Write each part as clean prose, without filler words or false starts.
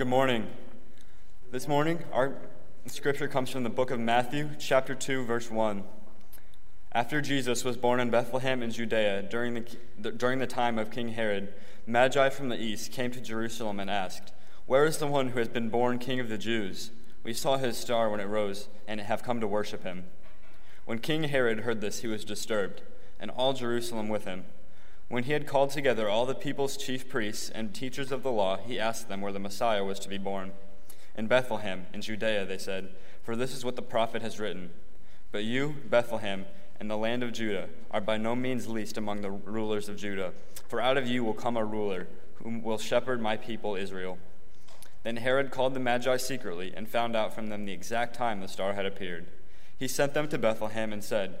Good morning. This morning, our scripture comes from the book of Matthew, chapter 2, verse 1. After Jesus was born in Bethlehem in Judea, during the time of King Herod, Magi from the east came to Jerusalem and asked, "Where is the one who has been born King of the Jews? We saw his star when it rose, and have come to worship him." When King Herod heard this, he was disturbed, and all Jerusalem with him. When he had called together all the people's chief priests and teachers of the law, he asked them where the Messiah was to be born. "In Bethlehem, in Judea," they said, "for this is what the prophet has written. But you, Bethlehem, in the land of Judah, are by no means least among the rulers of Judah, for out of you will come a ruler whom will shepherd my people Israel." Then Herod called the Magi secretly and found out from them the exact time the star had appeared. He sent them to Bethlehem and said,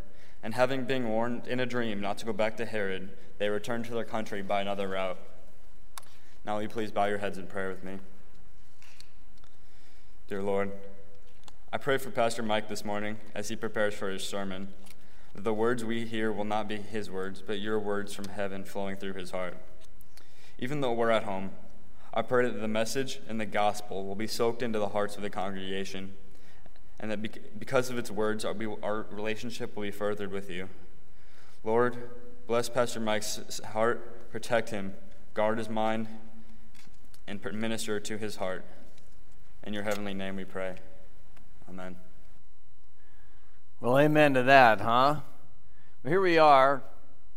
And having been warned in a dream not to go back to Herod, they returned to their country by another route. Now will you please bow your heads in prayer with me? Dear Lord, I pray for Pastor Mike this morning as he prepares for his sermon, that the words we hear will not be his words, but your words from heaven flowing through his heart. Even though we're at home, I pray that the message and the gospel will be soaked into the hearts of the congregation, and that because of its words, our relationship will be furthered with you. Lord, bless Pastor Mike's heart, protect him, guard his mind, and minister to his heart. In your heavenly name we pray. Amen. Well, amen to that, huh? Well, here we are,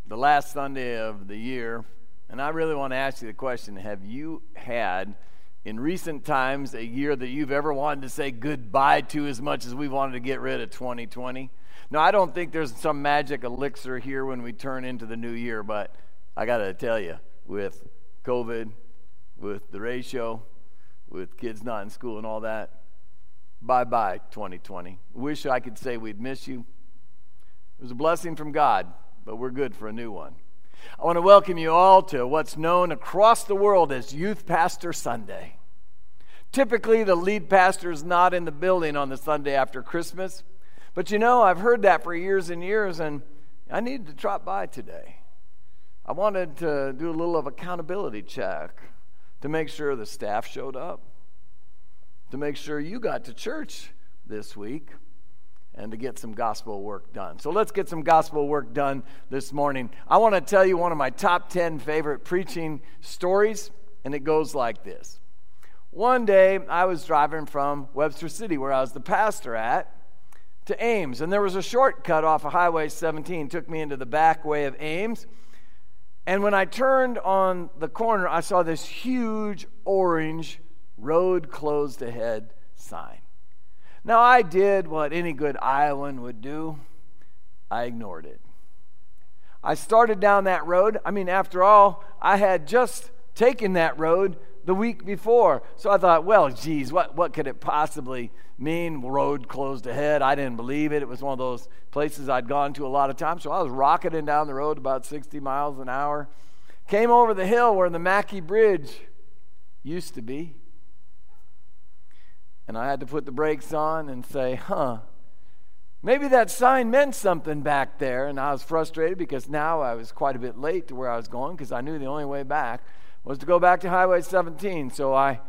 the last Sunday of the year, and I really want to ask you the question, have you had in recent times, a year that you've ever wanted to say goodbye to as much as we wanted to get rid of 2020. Now, I don't think there's some magic elixir here when we turn into the new year, but I got to tell you, with COVID, with the ratio, with kids not in school and all that, bye-bye 2020. Wish I could say we'd miss you. It was a blessing from God, but we're good for a new one. I want to welcome you all to what's known across the world as Youth Pastor Sunday. Typically, the lead pastor is not in the building on the Sunday after Christmas, but you know, I've heard that for years and years, and I needed to drop by today. I wanted to do a little of accountability check to make sure the staff showed up, to make sure you got to church this week, and to get some gospel work done. So let's get some gospel work done this morning. I want to tell you one of my top 10 favorite preaching stories, and it goes like this. One day, I was driving from Webster City, where I was the pastor at, to Ames, and there was a shortcut off of Highway 17. It took me into the back way of Ames, and when I turned on the corner, I saw this huge orange road closed ahead sign. Now, I did what any good Iowan would do. I ignored it. I started down that road. I mean, after all, I had just taken that road the week before. So I thought, well, geez, what could it possibly mean? Road closed ahead. I didn't believe it. It was one of those places I'd gone to a lot of times. So I was rocketing down the road about 60 miles an hour. Came over the hill where the Mackey Bridge used to be. And I had to put the brakes on and say, maybe that sign meant something back there. And I was frustrated because now I was quite a bit late to where I was going because I knew the only way back was to go back to Highway 17. So I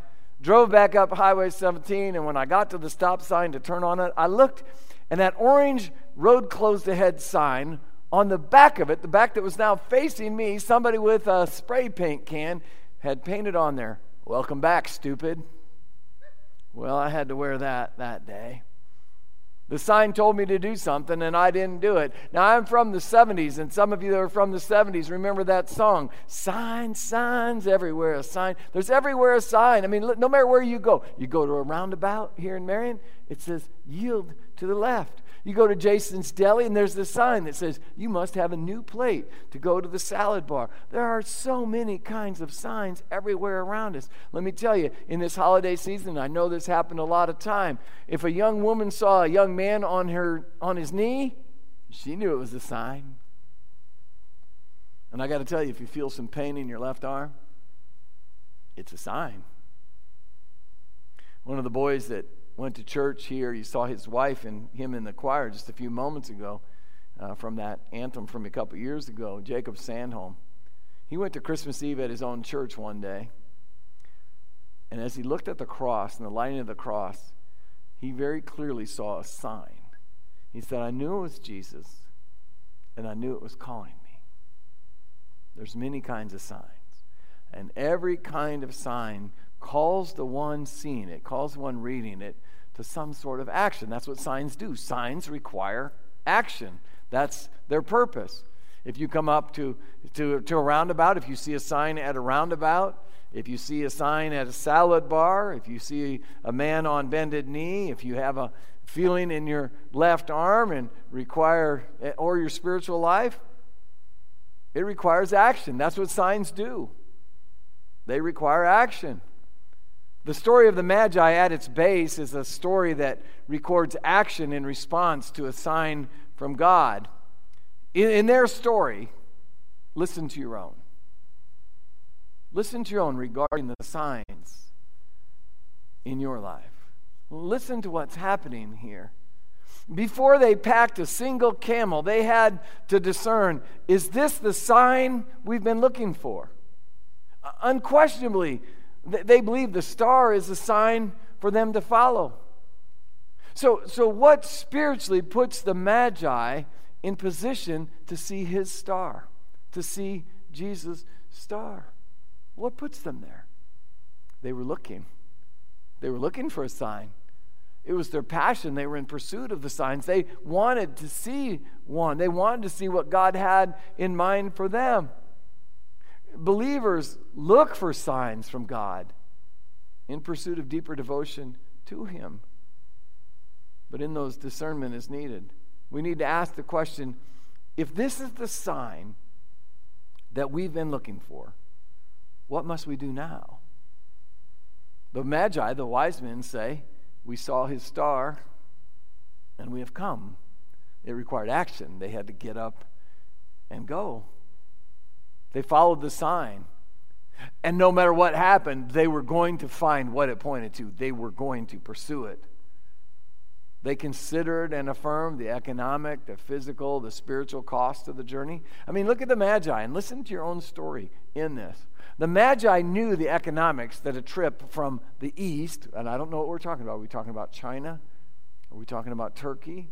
drove back up Highway 17, and when I got to the stop sign to turn on it, I looked, and that orange road closed ahead sign on the back of it, the back that was now facing me, somebody with a spray paint can had painted on there, "Welcome back, stupid." Well, I had to wear that day. The sign told me to do something, and I didn't do it. Now, I'm from the 70s, and some of you that are from the 70s remember that song, "Signs, signs, everywhere a sign." There's everywhere a sign. I mean, no matter where you go to a roundabout here in Marion, it says, "Yield to the left." You go to Jason's Deli and there's this sign that says, you must have a new plate to go to the salad bar. There are so many kinds of signs everywhere around us. Let me tell you, in this holiday season, I know this happened a lot of time. If a young woman saw a young man on his knee, she knew it was a sign. And I got to tell you, if you feel some pain in your left arm, it's a sign. One of the boys that went to church here, you saw his wife and him in the choir just a few moments ago from that anthem from a couple years ago, Jacob Sandholm. He went to Christmas Eve at his own church one day. And as he looked at the cross and the lighting of the cross, he very clearly saw a sign. He said, I knew it was Jesus, and I knew it was calling me. There's many kinds of signs. And every kind of sign calls the one seeing it, calls the one reading it to some sort of action. That's what signs do. Signs require action. That's their purpose. If you come up to a roundabout, if you see a sign at a roundabout, if you see a sign at a salad bar, if you see a man on bended knee, if you have a feeling in your left arm and or your spiritual life, it requires action. That's what signs do. They require action. The story of the Magi at its base is a story that records action in response to a sign from God. In their story, listen to your own. Listen to your own regarding the signs in your life. Listen to what's happening here. Before they packed a single camel, they had to discern, is this the sign we've been looking for? Unquestionably, they believe the star is a sign for them to follow. So what spiritually puts the Magi in position to see his star, to see Jesus' star? What puts them there? They were looking. They were looking for a sign. It was their passion. They were in pursuit of the signs. They wanted to see one. They wanted to see what God had in mind for them. Believers look for signs from God in pursuit of deeper devotion to Him. But in those, discernment is needed. We need to ask the question, if this is the sign that we've been looking for, what must we do now? The Magi, the wise men, say, we saw His star and we have come. It required action. They had to get up and go. They followed the sign. And no matter what happened, they were going to find what it pointed to. They were going to pursue it. They considered and affirmed the economic, the physical, the spiritual cost of the journey. I mean, look at the Magi and listen to your own story in this. The Magi knew the economics that a trip from the east, and I don't know what we're talking about. Are we talking about China? Are we talking about Turkey?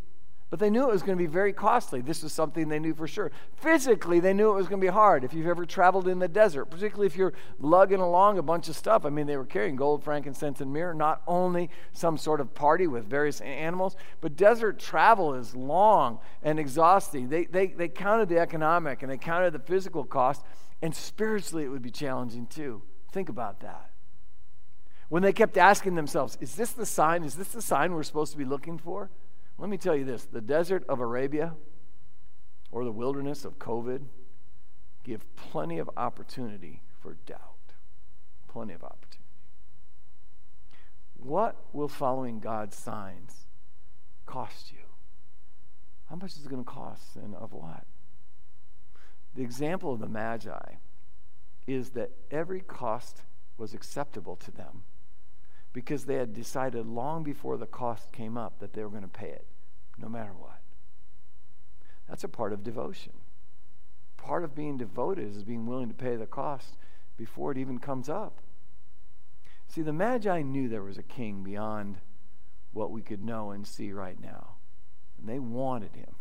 But they knew it was going to be very costly. This was something they knew for sure. Physically, they knew it was going to be hard. If you've ever traveled in the desert, particularly if you're lugging along a bunch of stuff. I mean, they were carrying gold, frankincense, and myrrh, not only some sort of party with various animals, but desert travel is long and exhausting. They counted the economic and they counted the physical cost, and spiritually it would be challenging too. Think about that. When they kept asking themselves, is this the sign? Is this the sign we're supposed to be looking for? Let me tell you this, the desert of Arabia or the wilderness of COVID give plenty of opportunity for doubt. Plenty of opportunity. What will following God's signs cost you? How much is it going to cost, and of what? The example of the Magi is that every cost was acceptable to them, because they had decided long before the cost came up that they were going to pay it, no matter what. That's a part of devotion. Part of being devoted is being willing to pay the cost before it even comes up. See, the Magi knew there was a king beyond what we could know and see right now. And they wanted him.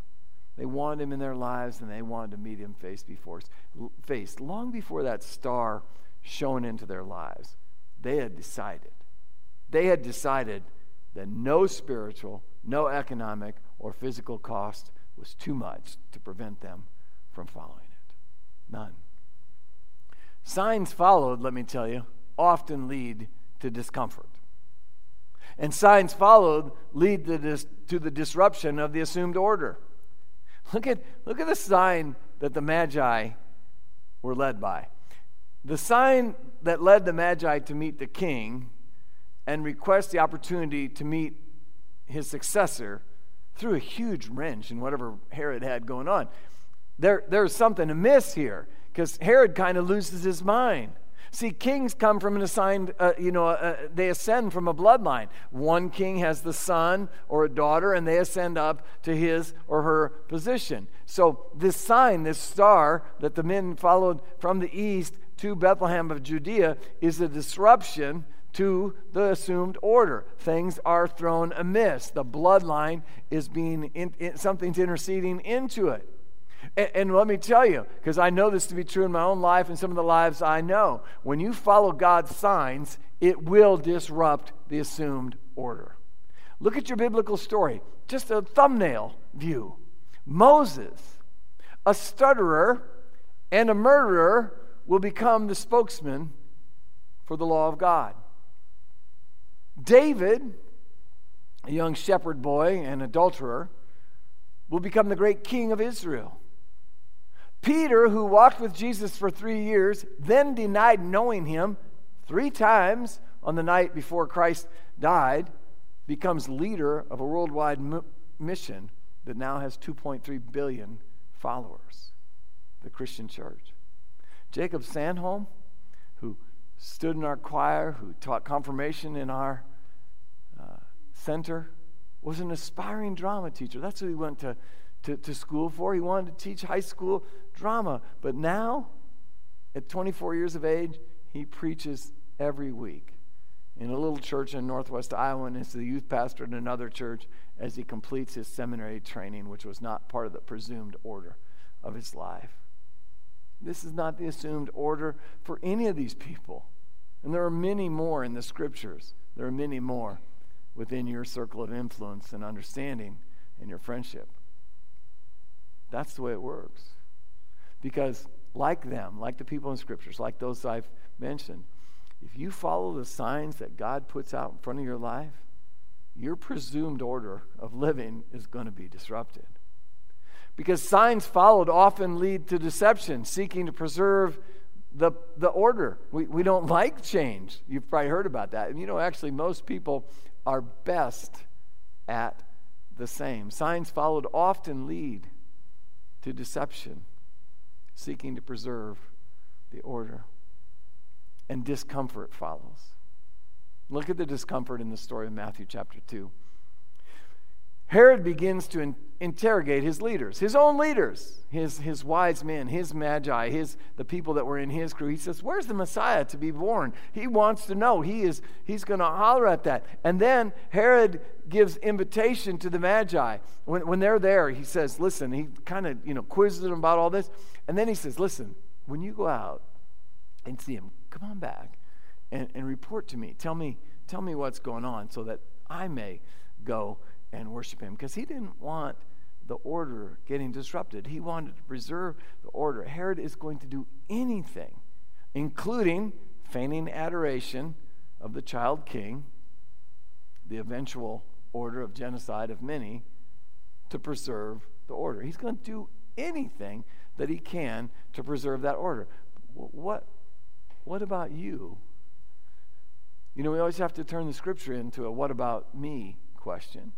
They wanted him in their lives, and they wanted to meet him face long before that star shone into their lives. They had decided. They had decided that no spiritual, no economic, or physical cost was too much to prevent them from following it. None. Signs followed, let me tell you, often lead to discomfort. And signs followed lead to the disruption of the assumed order. Look at the sign that the Magi were led by. The sign that led the Magi to meet the king and request the opportunity to meet his successor threw a huge wrench in whatever Herod had going on. There's something amiss here, because Herod kind of loses his mind. See, kings come from an assigned, they ascend from a bloodline. One king has the son or a daughter, and they ascend up to his or her position. So this sign, this star that the men followed from the east to Bethlehem of Judea, is a disruption to the assumed order. Things are thrown amiss. The bloodline is being, something's interceding into it. And let me tell you, because I know this to be true in my own life and some of the lives I know, when you follow God's signs, it will disrupt the assumed order. Look at your biblical story, just a thumbnail view. Moses, a stutterer and a murderer, will become the spokesman for the law of God. David, a young shepherd boy and adulterer, will become the great king of Israel. Peter, who walked with Jesus for 3 years, then denied knowing him 3 times on the night before Christ died, becomes leader of a worldwide mission that now has 2.3 billion followers, the Christian church. Jacob Sandholm, who stood in our choir, who taught confirmation in our center, was an aspiring drama teacher. That's what he went to school for. He wanted to teach high school drama. But now, at 24 years of age, he preaches every week in a little church in northwest Iowa and is the youth pastor in another church as he completes his seminary training, which was not part of the presumed order of his life. This is not the assumed order for any of these people. And there are many more in the scriptures. There are many more within your circle of influence and understanding and your friendship. That's the way it works. Because like them, like the people in scriptures, like those I've mentioned, if you follow the signs that God puts out in front of your life, your presumed order of living is going to be disrupted. Because signs followed often lead to deception, seeking to preserve the order. We don't like change. You've probably heard about that. And actually most people are best at the same. Signs followed often lead to deception, seeking to preserve the order. And discomfort follows. Look at the discomfort in the story of Matthew chapter 2. Herod begins to interrogate his leaders, his own leaders, his wise men, his magi, the people that were in his crew. He says, where's the Messiah to be born? He wants to know. He's going to holler at that. And then Herod gives invitation to the Magi. When they're there, he says, listen, he kind of quizzes them about all this. And then he says, listen, when you go out and see him, come on back and report to me. Tell me what's going on so that I may go and worship him, because he didn't want the order getting disrupted. He wanted to preserve the order. Herod is going to do anything, including feigning adoration of the child king, the eventual order of genocide of many, to preserve the order. He's going to do anything that he can to preserve that order. What about you? We always have to turn the scripture into a what about me question.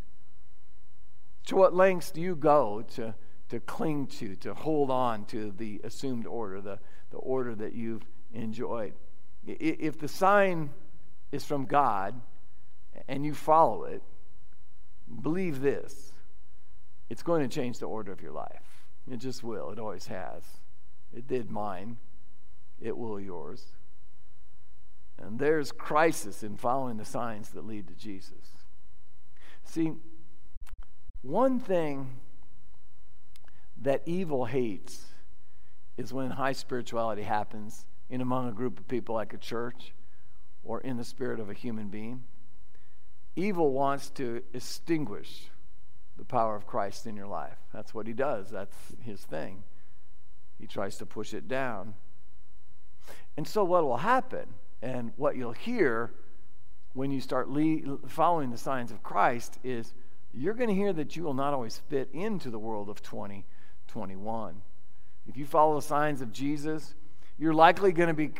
To what lengths do you go to cling to hold on to the assumed order, the order that you've enjoyed? If the sign is from God and you follow it, believe this, it's going to change the order of your life. It just will. It always has. It did mine. It will yours. And there's crisis in following the signs that lead to Jesus. See, one thing that evil hates is when high spirituality happens in among a group of people like a church or in the spirit of a human being. Evil wants to extinguish the power of Christ in your life. That's what he does. That's his thing. He tries to push it down. And so what will happen and what you'll hear when you start following the signs of Christ is you're going to hear that you will not always fit into the world of 2021. If you follow the signs of Jesus, you're likely going to be,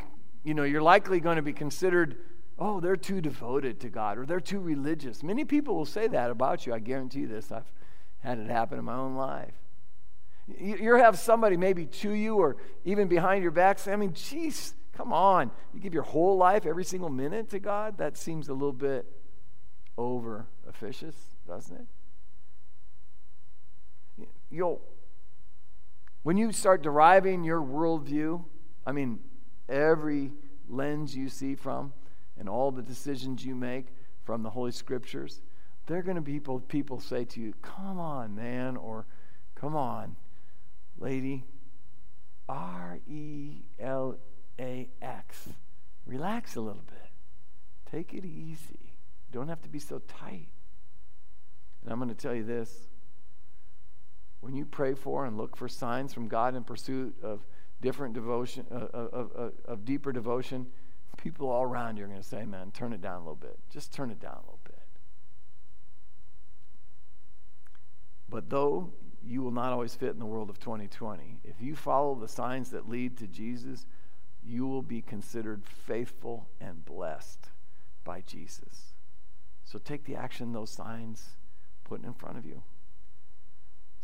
you're likely going to be considered, oh, they're too devoted to God, or they're too religious. Many people will say that about you. I guarantee this. I've had it happen in my own life. You'll have somebody maybe to you or even behind your back say, I mean, geez, come on. You give your whole life, every single minute to God? That seems a little bit over officious, doesn't it? When you start deriving your worldview, I mean, every lens you see from and all the decisions you make from the Holy Scriptures, they're going to be people say to you, come on, man, or come on, lady, relax. Relax a little bit. Take it easy. You don't have to be so tight. And I'm going to tell you this. When you pray for and look for signs from God in pursuit of different devotion, of deeper devotion, people all around you are going to say, man, turn it down a little bit. Just turn it down a little bit. But though you will not always fit in the world of 2020, if you follow the signs that lead to Jesus, you will be considered faithful and blessed by Jesus. So take the action those signs put in front of you.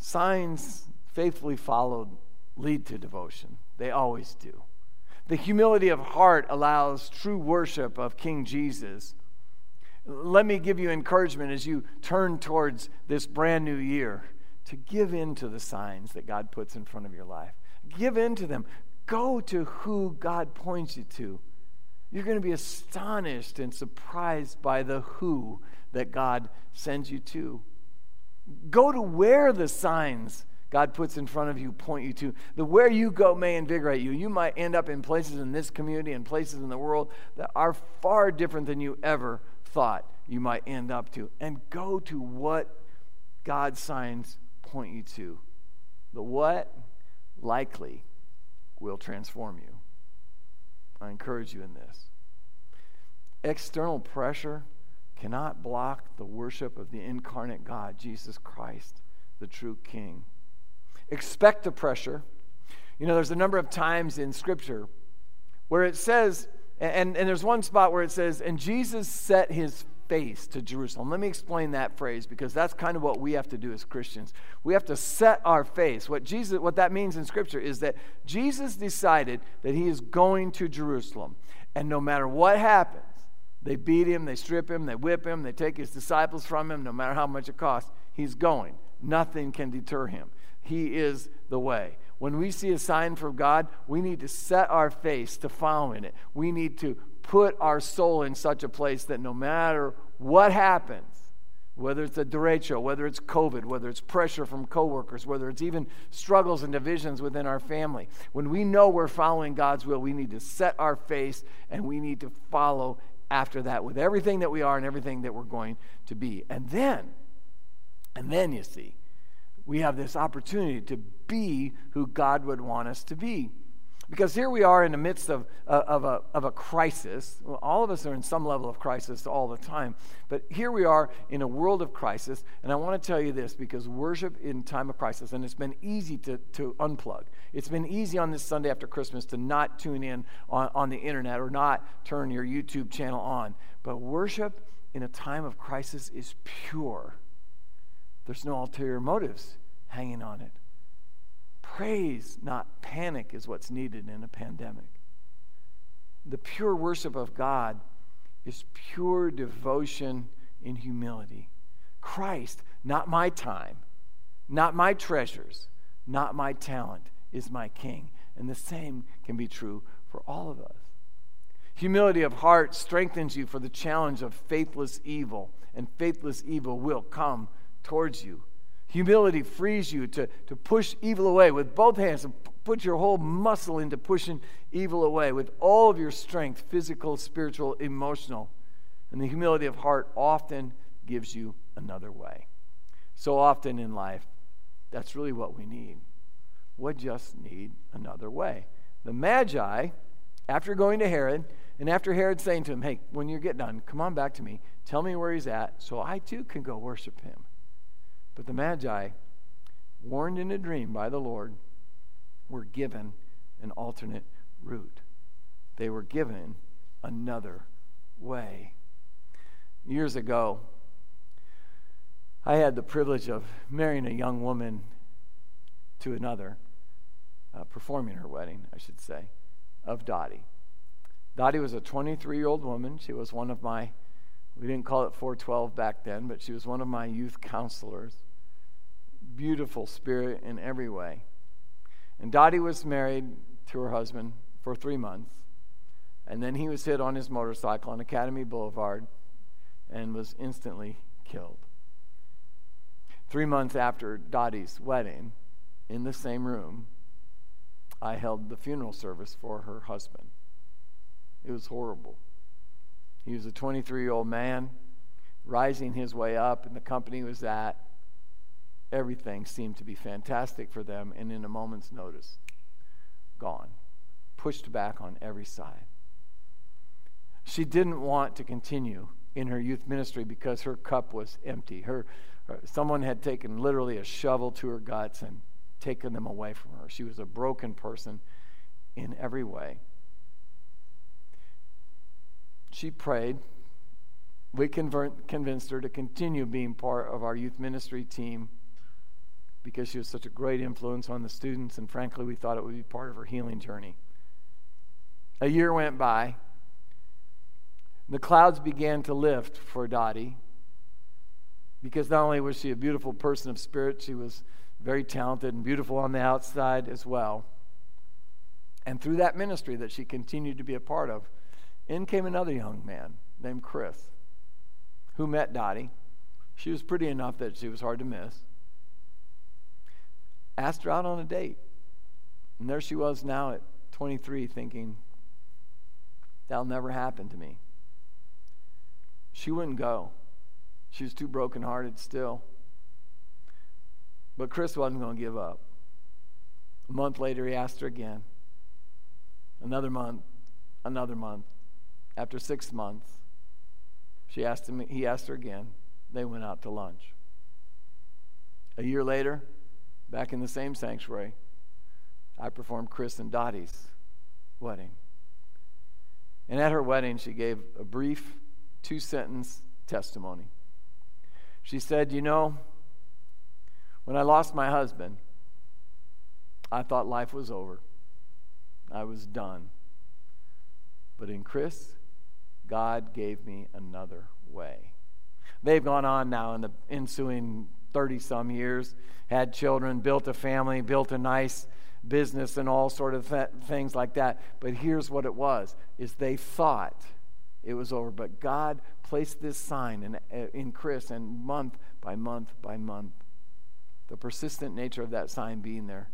Signs faithfully followed lead to devotion. They always do. The humility of heart allows true worship of King Jesus. Let me give you encouragement as you turn towards this brand new year to give in to the signs that God puts in front of your life. Give in to them. Go to who God points you to. You're going to be astonished and surprised by the who that God sends you to. Go to where the signs God puts in front of you point you to. The where you go may invigorate you. You might end up in places in this community and places in the world that are far different than you ever thought you might end up to. And go to what God's signs point you to. The what likely will transform you. I encourage you in this. External pressure cannot block the worship of the incarnate God, Jesus Christ, the true King. Expect the pressure. There's a number of times in Scripture where it says, and there's one spot where it says, and Jesus set his face to Jerusalem. Let me explain that phrase, because that's kind of what we have to do as Christians. We have to set our face. What that means in Scripture is that Jesus decided that he is going to Jerusalem, and no matter what happens, they beat him, they strip him, they whip him, they take his disciples from him, no matter how much it costs, he's going. Nothing can deter him. He is the way. When we see a sign from God, we need to set our face to following it. We need to put our soul in such a place that no matter what happens, whether it's a derecho, whether it's COVID, whether it's pressure from coworkers, whether it's even struggles and divisions within our family, when we know we're following God's will, we need to set our face and we need to follow after that with everything that we are and everything that we're going to be. And then you see, we have this opportunity to be who God would want us to be. Because here we are in the midst of a crisis. Well, all of us are in some level of crisis all the time. But here we are in a world of crisis. And I want to tell you this, because worship in time of crisis, and it's been easy to unplug. It's been easy on this Sunday after Christmas to not tune in on the internet or not turn your YouTube channel on. But worship in a time of crisis is pure. There's no ulterior motives hanging on it. Praise, not panic, is what's needed in a pandemic. The pure worship of God is pure devotion in humility. Christ, not my time, not my treasures, not my talent, is my King. And the same can be true for all of us. Humility of heart strengthens you for the challenge of faithless evil, and faithless evil will come towards you. Humility frees you to push evil away with both hands, and put your whole muscle into pushing evil away with all of your strength, physical, spiritual, emotional. And the humility of heart often gives you another way. So often in life, that's really what we need. We just need another way. The Magi, after going to Herod And after Herod's saying to him, hey, when you get done, come on back to me. Tell me where he's at so I too can go worship him. But the Magi, warned in a dream by the Lord, were given an alternate route. They were given another way. Years ago, I had the privilege of marrying a young woman to another, performing her wedding, I should say, of Dottie. Dottie was a 23-year-old woman. She was one of my, we didn't call it 412 back then, but she was one of my youth counselors. Beautiful spirit in every way. And Dottie was married to her husband for 3 months, and then he was hit on his motorcycle on Academy Boulevard and was instantly killed. 3 months after Dottie's wedding, in the same room, I held the funeral service for her husband. It was horrible. He was a 23-year-old man, rising his way up, and the company he was at, everything seemed to be fantastic for them, and in a moment's notice, gone, pushed back on every side. She didn't want to continue in her youth ministry because her cup was empty. Someone had taken literally a shovel to her guts and taken them away from her. She was a broken person in every way. She prayed. We convinced her to continue being part of our youth ministry team because she was such a great influence on the students, and frankly, we thought it would be part of her healing journey. A year went by. The clouds began to lift for Dottie, because not only was she a beautiful person of spirit, she was very talented and beautiful on the outside as well. And through that ministry that she continued to be a part of, in came another young man named Chris, who met Dottie. She was pretty enough that she was hard to miss. Asked her out on a date. And there she was now at 23 thinking, that'll never happen to me. She wouldn't go. She was too brokenhearted still. But Chris wasn't going to give up. A month later, he asked her again. Another month. After 6 months, he asked her again. They went out to lunch. A year later, back in the same sanctuary, I performed Chris and Dottie's wedding. And at her wedding, she gave a brief two-sentence testimony. She said, you know, when I lost my husband, I thought life was over. I was done. But in Chris, God gave me another way. They've gone on now in the ensuing 30-some years, had children, built a family, built a nice business and all sort of things like that. But here's what it was, is they thought it was over, but God placed this sign in Chris, and month by month by month, the persistent nature of that sign being there,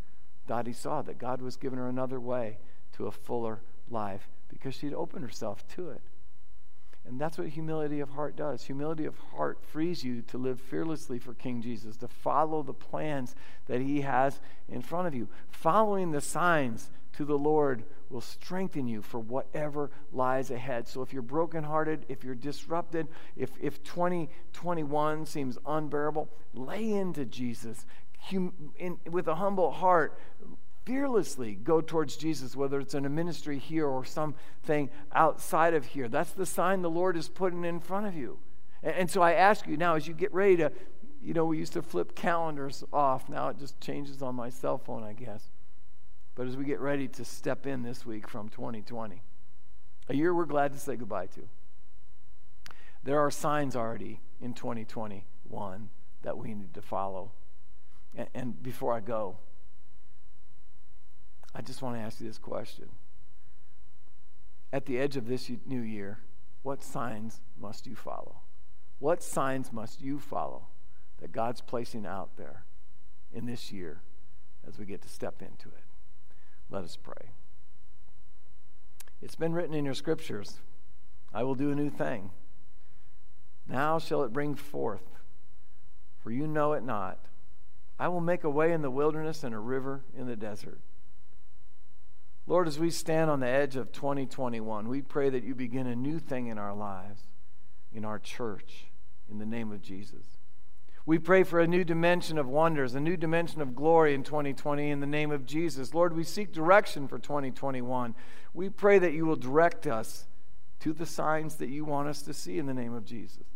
Dottie saw that God was giving her another way to a fuller life because she'd opened herself to it. And that's what humility of heart does. Humility of heart frees you to live fearlessly for King Jesus, to follow the plans that he has in front of you. Following the signs to the Lord will strengthen you for whatever lies ahead. So if you're brokenhearted, if you're disrupted, if 2021 seems unbearable, lay into Jesus with a humble heart. Fearlessly go towards Jesus, whether it's in a ministry here or something outside of here. That's the sign the Lord is putting in front of you. And so I ask you now, as you get ready to, you know, we used to flip calendars off. Now it just changes on my cell phone, I guess. But as we get ready to step in this week from 2020, a year we're glad to say goodbye to, there are signs already in 2021 that we need to follow. And before I go, I just want to ask you this question. At the edge of this new year, what signs must you follow? What signs must you follow that God's placing out there in this year as we get to step into it? Let us pray. It's been written in your scriptures, I will do a new thing. Now shall it bring forth, for you know it not. I will make a way in the wilderness and a river in the desert. Lord, as we stand on the edge of 2021, we pray that you begin a new thing in our lives, in our church, in the name of Jesus. We pray for a new dimension of wonders, a new dimension of glory in 2020 in the name of Jesus. Lord, we seek direction for 2021. We pray that you will direct us to the signs that you want us to see in the name of Jesus.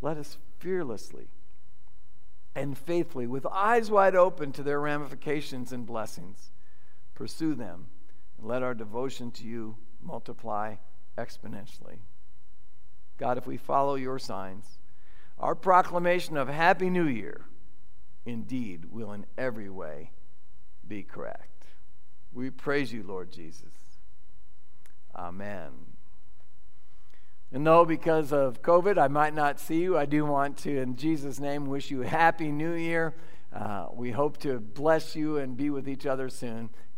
Let us fearlessly and faithfully, with eyes wide open to their ramifications and blessings, pursue them, and let our devotion to you multiply exponentially. God, if we follow your signs, our proclamation of Happy New Year indeed will in every way be correct. We praise you, Lord Jesus. Amen. And though because of COVID I might not see you, I do want to, in Jesus' name, wish you Happy New Year. We hope to bless you and be with each other soon.